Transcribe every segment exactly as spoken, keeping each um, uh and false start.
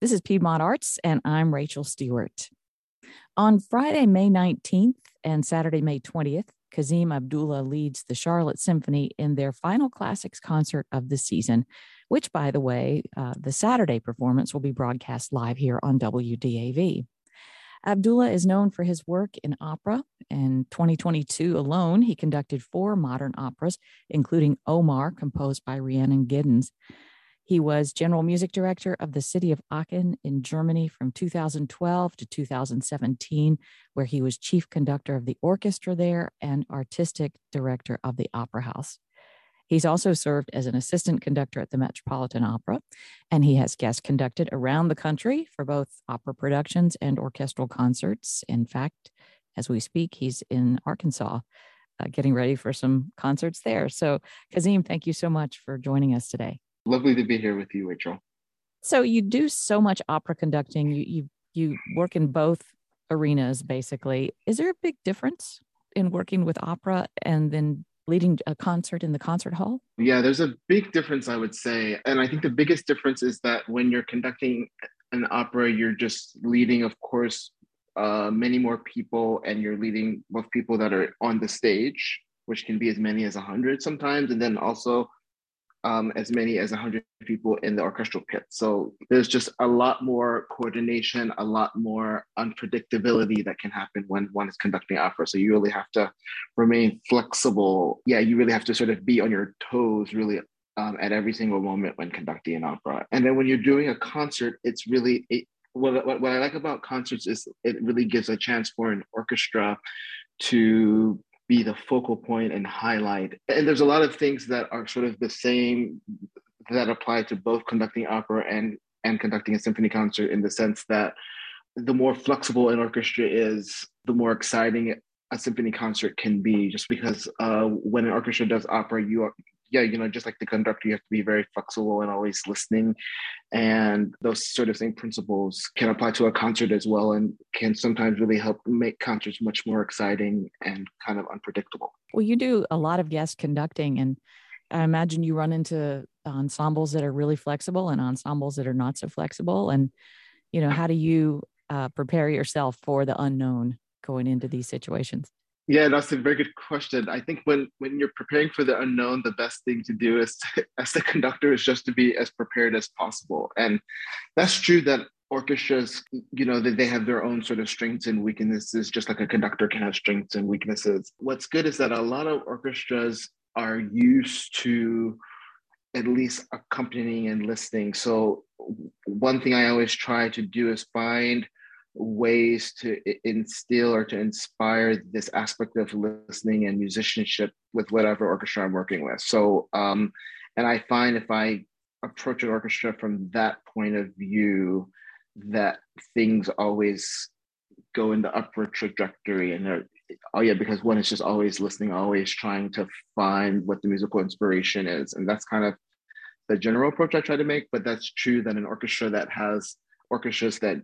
This is Piedmont Arts, and I'm Rachel Stewart. On Friday, May nineteenth and Saturday, May twentieth, Kazem Abdullah leads the Charlotte Symphony in their final classics concert of the season, which, by the way, uh, the Saturday performance will be broadcast live here on W D A V. Abdullah is known for his work in opera. In twenty twenty-two alone, he conducted four modern operas, including Omar, composed by Rhiannon Giddens. He was general music director of the city of Aachen in Germany from two thousand twelve to two thousand seventeen, where he was chief conductor of the orchestra there and artistic director of the opera house. He's also served as an assistant conductor at the Metropolitan Opera, and he has guest conducted around the country for both opera productions and orchestral concerts. In fact, as we speak, he's in Arkansas, uh, getting ready for some concerts there. So Kazem, thank you so much for joining us today. Lovely to be here with you, Rachel. So you do so much opera conducting. You you you work in both arenas, basically. Is there a big difference in working with opera and then leading a concert in the concert hall? Yeah, there's a big difference, I would say. And I think the biggest difference is that when you're conducting an opera, you're just leading, of course, uh, many more people, and you're leading both people that are on the stage, which can be as many as one hundred sometimes, and then also Um, as many as one hundred people in the orchestral pit. So there's just a lot more coordination, a lot more unpredictability that can happen when one is conducting opera. So you really have to remain flexible. Yeah, you really have to sort of be on your toes really um, at every single moment when conducting an opera. And then when you're doing a concert, it's really, it, what, what, what I like about concerts is it really gives a chance for an orchestra to be the focal point and highlight. And there's a lot of things that are sort of the same that apply to both conducting opera and, and conducting a symphony concert, in the sense that the more flexible an orchestra is, the more exciting a symphony concert can be, just because uh, when an orchestra does opera, you are, yeah, you know, just like the conductor, you have to be very flexible and always listening. And those sort of same principles can apply to a concert as well, and can sometimes really help make concerts much more exciting and kind of unpredictable. Well, you do a lot of guest conducting, and I imagine you run into ensembles that are really flexible and ensembles that are not so flexible. And, you know, how do you uh, prepare yourself for the unknown going into these situations? Yeah, that's a very good question. I think when, when you're preparing for the unknown, the best thing to do is to, as the conductor is just to be as prepared as possible. And that's true that orchestras, you know, they, they have their own sort of strengths and weaknesses, just like a conductor can have strengths and weaknesses. What's good is that a lot of orchestras are used to at least accompanying and listening. So one thing I always try to do is find ways to instill or to inspire this aspect of listening and musicianship with whatever orchestra I'm working with. So, um, and I find if I approach an orchestra from that point of view, that things always go in the upward trajectory. And they're, oh yeah, because one is just always listening, always trying to find what the musical inspiration is. And that's kind of the general approach I try to make, but that's true that an orchestra that has orchestras that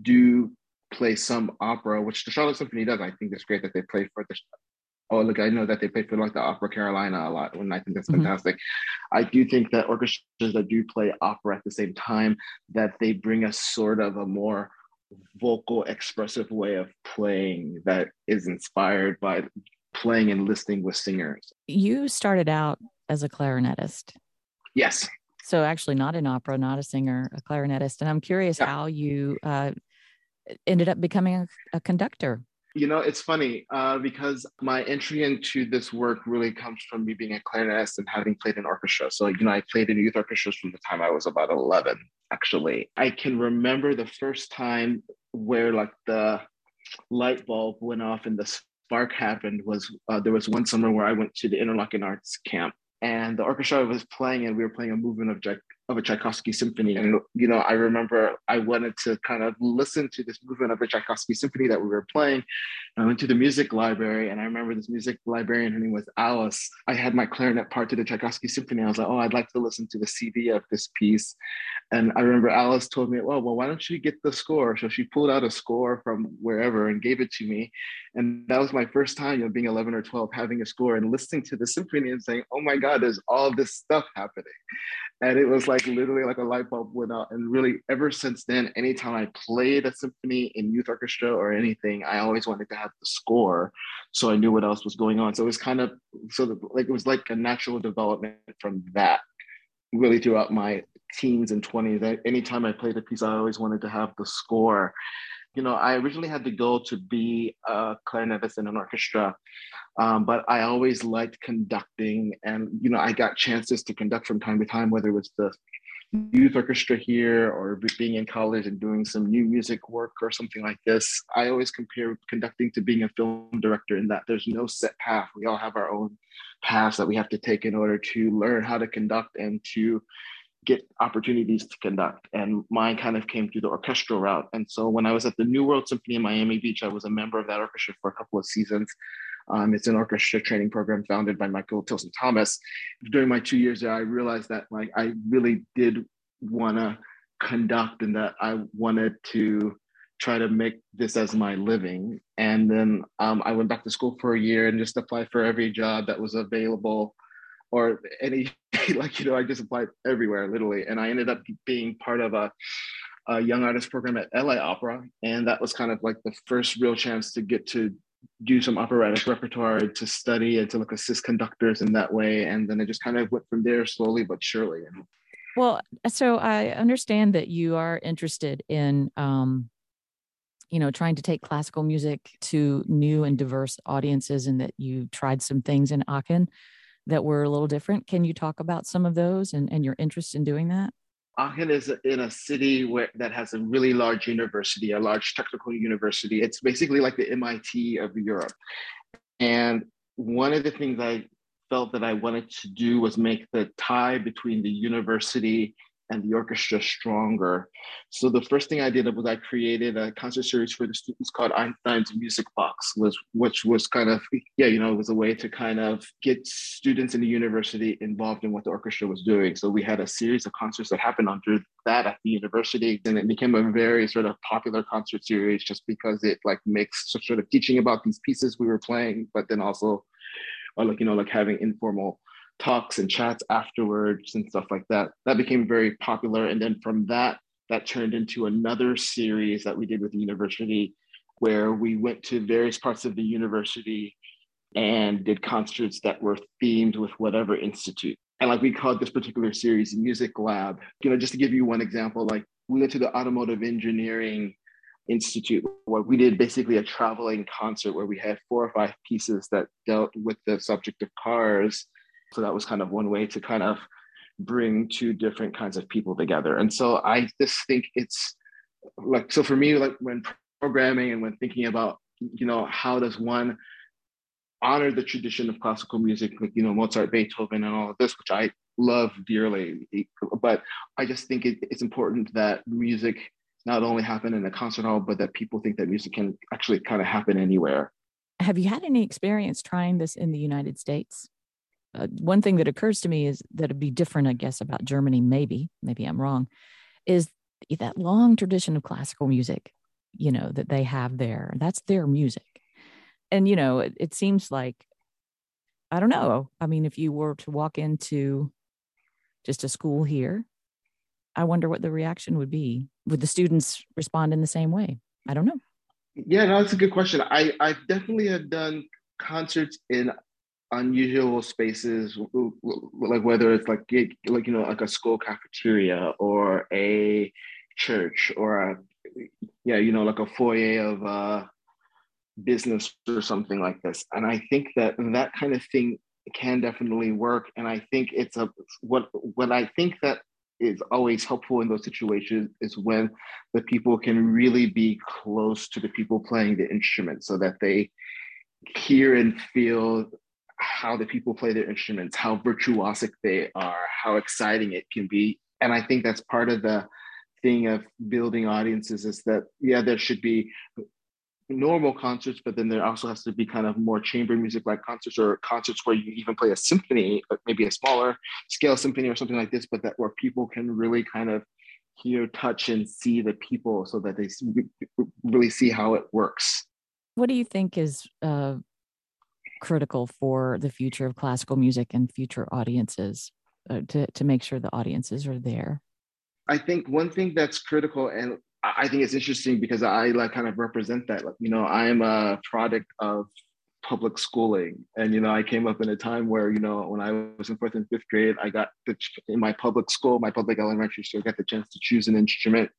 do play some opera, which the Charlotte Symphony does. I think it's great that they play for the, oh, look, I know that they play for like the Opera Carolina a lot, and I think that's mm-hmm. fantastic. I do think that orchestras that do play opera at the same time, that they bring a sort of a more vocal, expressive way of playing that is inspired by playing and listening with singers. You started out as a clarinetist. Yes. So actually not an opera, not a singer, a clarinetist. And I'm curious yeah. how you uh, ended up becoming a, a conductor. You know, it's funny uh, because my entry into this work really comes from me being a clarinetist and having played in orchestra. So, you know, I played in youth orchestras from the time I was about eleven, actually. I can remember the first time where like the light bulb went off and the spark happened was uh, there was one summer where I went to the Interlochen Arts Camp. And the orchestra I was playing, and we were playing a movement of, of a Tchaikovsky symphony. And, you know, I remember I wanted to kind of listen to this movement of a Tchaikovsky symphony that we were playing. And I went to the music library, and I remember this music librarian, her name was Alice. I had my clarinet part to the Tchaikovsky symphony. I was like, oh, I'd like to listen to the C D of this piece. And I remember Alice told me, well, well, why don't you get the score? So she pulled out a score from wherever and gave it to me. And that was my first time, you know, being eleven or twelve, having a score and listening to the symphony and saying, oh my God, there's all this stuff happening. And it was like literally like a light bulb went out. And really, ever since then, anytime I played a symphony in youth orchestra or anything, I always wanted to have the score, so I knew what else was going on. So it was kind of sort of like, it was like a natural development from that. Really, throughout my teens and twenties, I, anytime I played a piece, I always wanted to have the score. You know, I originally had the goal to be a clarinetist in an orchestra, um, but I always liked conducting, and, you know, I got chances to conduct from time to time, whether it was the youth orchestra here or being in college and doing some new music work or something like this. I always compare conducting to being a film director in that there's no set path. We all have our own paths that we have to take in order to learn how to conduct and to get opportunities to conduct. And mine kind of came through the orchestral route. And so when I was at the New World Symphony in Miami Beach, I was a member of that orchestra for a couple of seasons. Um, it's an orchestra training program founded by Michael Tilson Thomas. During my two years there, I realized that like I really did want to conduct and that I wanted to try to make this as my living. And then um, I went back to school for a year and just applied for every job that was available, or any, like, you know, I just applied everywhere, literally. And I ended up being part of a, a young artist program at L A Opera. And that was kind of like the first real chance to get to do some operatic repertoire, to study and to like assist conductors in that way. And then I just kind of went from there slowly but surely. Well, so I understand that you are interested in, um, you know, trying to take classical music to new and diverse audiences, and that you tried some things in Aachen that were a little different. Can you talk about some of those and, and your interest in doing that? Aachen is in a city where that has a really large university, a large technical university. It's basically like the M I T of Europe. And one of the things I felt that I wanted to do was make the tie between the university and the orchestra stronger. So the first thing I did was I created a concert series for the students called Einstein's Music Box, was, which was kind of, yeah, you know, it was a way to kind of get students in the university involved in what the orchestra was doing. So we had a series of concerts that happened under that at the university, and it became a very sort of popular concert series just because it like makes sort of teaching about these pieces we were playing, but then also, or like, you know, like having informal talks and chats afterwards and stuff like that. That became very popular. And then from that, that turned into another series that we did with the university, where we went to various parts of the university and did concerts that were themed with whatever institute. And like we called this particular series Music Lab. You know, just to give you one example, like we went to the Automotive Engineering Institute, where we did basically a traveling concert where we had four or five pieces that dealt with the subject of cars. So that was kind of one way to kind of bring two different kinds of people together. And so I just think it's like, so for me, like when programming and when thinking about, you know, how does one honor the tradition of classical music, like, you know, Mozart, Beethoven, and all of this, which I love dearly, but I just think it, it's important that music not only happen in a concert hall, but that people think that music can actually kind of happen anywhere. Have you had any experience trying this in the United States? Uh, one thing that occurs to me is that it'd be different, I guess, about Germany, maybe, maybe I'm wrong, is that long tradition of classical music, you know, that they have there. That's their music. And, you know, it, it seems like, I don't know. I mean, if you were to walk into just a school here, I wonder what the reaction would be. Would the students respond in the same way? I don't know. Yeah, no, that's a good question. I, I definitely have done concerts in unusual spaces, like whether it's like like you know like a school cafeteria or a church or a yeah you know like a foyer of a business or something like this. And I think that that kind of thing can definitely work. And I think it's a what what I think that is always helpful in those situations is when the people can really be close to the people playing the instrument, so that they hear and feel how the people play their instruments, how virtuosic they are, how exciting it can be. And I think that's part of the thing of building audiences, is that, yeah, there should be normal concerts, but then there also has to be kind of more chamber music-like concerts, or concerts where you even play a symphony, but maybe a smaller scale symphony or something like this, but that where people can really kind of hear, touch, and see the people, so that they really see how it works. What do you think is uh... critical for the future of classical music and future audiences uh, to, to make sure the audiences are there? I think one thing that's critical, and I think it's interesting because I like kind of represent that, like, you know, I'm a product of public schooling. And, you know, I came up in a time where, you know, when I was in fourth and fifth grade, I got the, in my public school, my public elementary school, I got the chance to choose an instrument.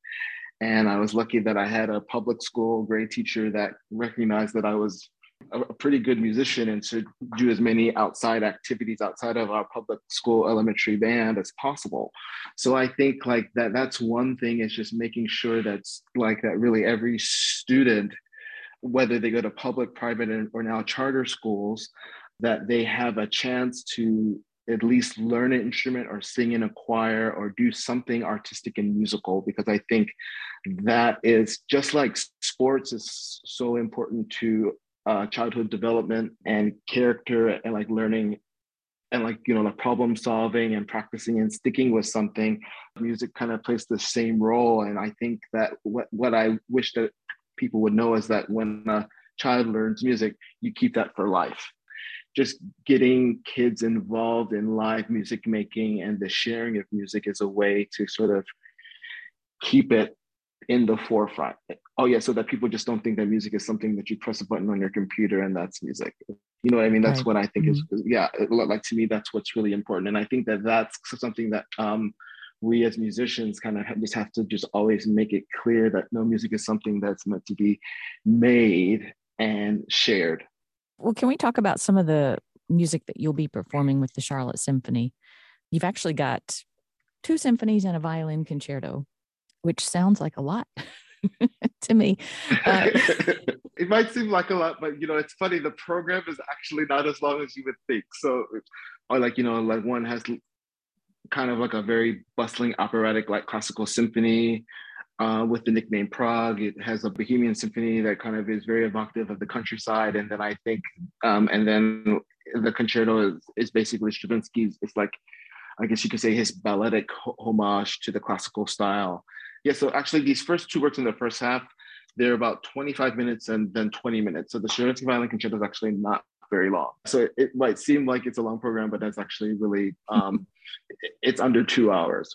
And I was lucky that I had a public school grade teacher that recognized that I was a pretty good musician and to do as many outside activities outside of our public school elementary band as possible. So I think like that, that's one thing, is just making sure that's like that really every student, whether they go to public, private, or now charter schools, that they have a chance to at least learn an instrument or sing in a choir or do something artistic and musical, because I think that is just like sports is so important to uh, childhood development and character and like learning and like, you know, like problem solving and practicing and sticking with something. Music kind of plays the same role. And I think that what, what I wish that people would know is that when a child learns music, you keep that for life. Just getting kids involved in live music making and the sharing of music is a way to sort of keep it in the forefront. Oh yeah, so that people just don't think that music is something that you press a button on your computer and that's music. You know what I mean? That's right. What I think mm-hmm. is, yeah, like to me, that's what's really important. And I think that that's something that um, we as musicians kind of just have to just always make it clear that no, music is something that's meant to be made and shared. Well, can we talk about some of the music that you'll be performing with the Charlotte Symphony? You've actually got two symphonies and a violin concerto, which sounds like a lot to me. Uh, it might seem like a lot, but, you know, it's funny. The program is actually not as long as you would think. So, or like, you know, like one has kind of like a very bustling operatic, like classical symphony, Uh, with the nickname Prague. It has a Bohemian symphony that kind of is very evocative of the countryside. And then I think, um, and then the concerto is, is basically Stravinsky's, it's like, I guess you could say his balletic homage to the classical style. Yeah, so actually these first two works in the first half, they're about twenty-five minutes and then twenty minutes. So the Stravinsky violin concerto is actually not very long. So it, it might seem like it's a long program, but that's actually really, um, it's under two hours.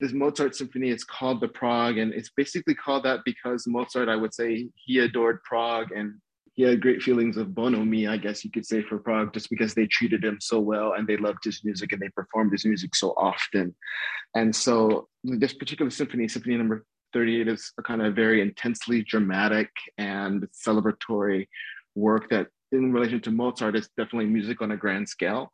This Mozart symphony, it's called the Prague, and it's basically called that because Mozart, I would say, he adored Prague, and he had great feelings of bonhomie, I guess you could say, for Prague, just because they treated him so well and they loved his music and they performed his music so often. And so this particular symphony, symphony number thirty-eight, is a kind of very intensely dramatic and celebratory work that in relation to Mozart is definitely music on a grand scale.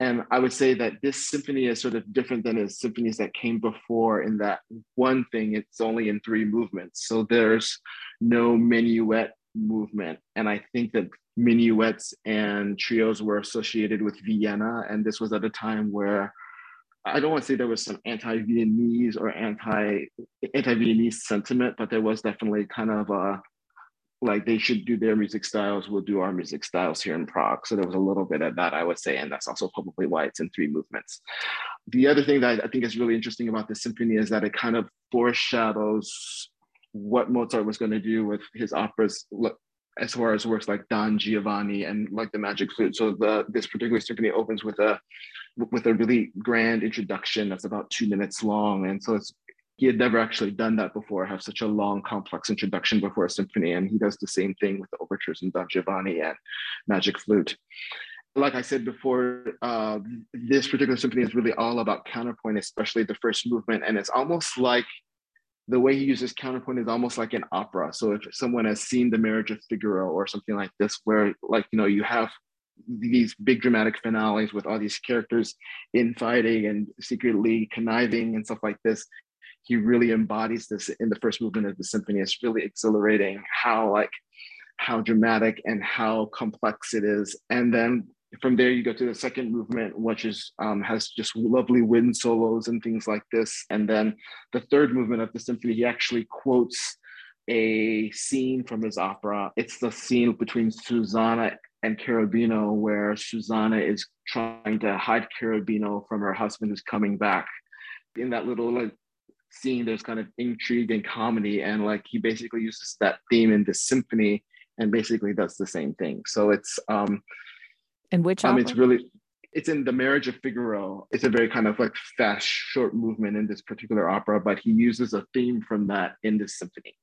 And I would say that this symphony is sort of different than the symphonies that came before in that one thing, it's only in three movements. So there's no minuet movement. And I think that minuets and trios were associated with Vienna. And this was at a time where, I don't want to say there was some anti-Viennese or anti, anti-Viennese sentiment, but there was definitely kind of a, like they should do their music styles, we'll do our music styles here in Prague. So there was a little bit of that, I would say, and that's also probably why it's in three movements. The other thing that I think is really interesting about the symphony is that it kind of foreshadows what Mozart was going to do with his operas, as far as works like Don Giovanni and like the Magic Flute. So the, this particular symphony opens with a, with a really grand introduction that's about two minutes long. And so it's, he had never actually done that before, have such a long, complex introduction before a symphony. And he does the same thing with the overtures in Don Giovanni and Magic Flute. Like I said before, uh, this particular symphony is really all about counterpoint, especially the first movement. And it's almost like the way he uses counterpoint is almost like an opera. So if someone has seen The Marriage of Figaro or something like this, where like, you know, you have these big dramatic finales with all these characters infighting and secretly conniving and stuff like this, he really embodies this in the first movement of the symphony. It's really exhilarating how like, how dramatic and how complex it is. And then from there you go to the second movement, which is, um, has just lovely wind solos and things like this. And then the third movement of the symphony, he actually quotes a scene from his opera. It's the scene between Susanna and Cherubino, where Susanna is trying to hide Cherubino from her husband who's coming back. In that little like, seeing there's kind of intrigue and comedy, and like he basically uses that theme in the symphony and basically does the same thing. So it's um and which um, it's really It's in The Marriage of Figaro. It's a very kind of like fast, short movement in this particular opera, but he uses a theme from that in this symphony.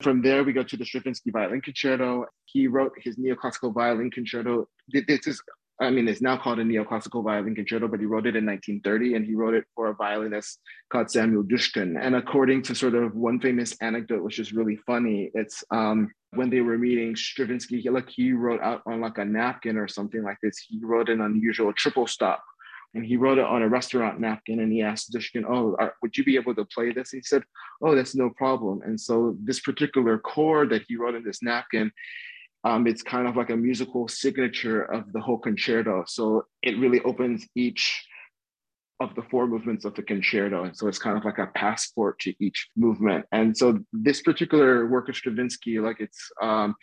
From there, we go to the Stravinsky Violin Concerto. He wrote his neoclassical violin concerto. This is, I mean, it's now called a neoclassical violin concerto, but he wrote it in nineteen thirty, and he wrote it for a violinist called Samuel Dushkin. And according to sort of one famous anecdote, which is really funny, it's um, when they were meeting, Stravinsky, he, like, he wrote out on like a napkin or something like this, he wrote an unusual triple stop. And he wrote it on a restaurant napkin, and he asked Dushkin, oh, are, would you be able to play this? He said, oh, that's no problem. And so this particular chord that he wrote in this napkin, um, it's kind of like a musical signature of the whole concerto. So it really opens each of the four movements of the concerto. And so it's kind of like a passport to each movement. And so this particular work of Stravinsky, like it's um,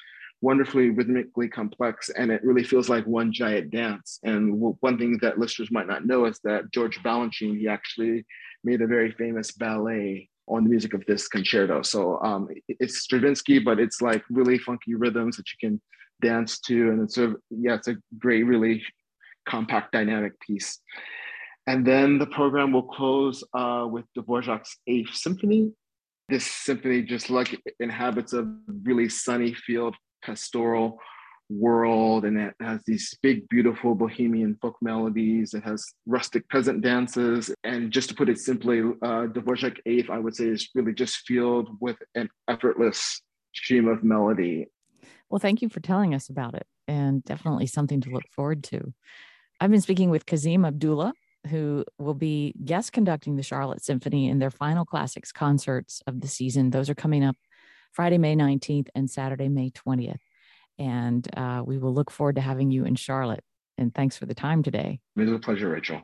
wonderfully rhythmically complex, and it really feels like one giant dance. And one thing that listeners might not know is that George Balanchine, he actually made a very famous ballet on the music of this concerto. So um, it's Stravinsky, but it's like really funky rhythms that you can dance to. And it's a, yeah, it's a great, really compact, dynamic piece. And then the program will close uh, with Dvorak's Eighth Symphony. This symphony just like inhabits a really sunny field, pastoral world, and it has these big, beautiful bohemian folk melodies. It has rustic peasant dances, and just to put it simply, uh, Dvorak Eighth, I would say, is really just filled with an effortless stream of melody. Well, thank you for telling us about it, and definitely something to look forward to. I've been speaking with Kazem Abdullah, who will be guest conducting the Charlotte Symphony in their final classics concerts of the season. Those are coming up Friday, May nineteenth, and Saturday, May twentieth. And uh, we will look forward to having you in Charlotte. And thanks for the time today. It was a pleasure, Rachel.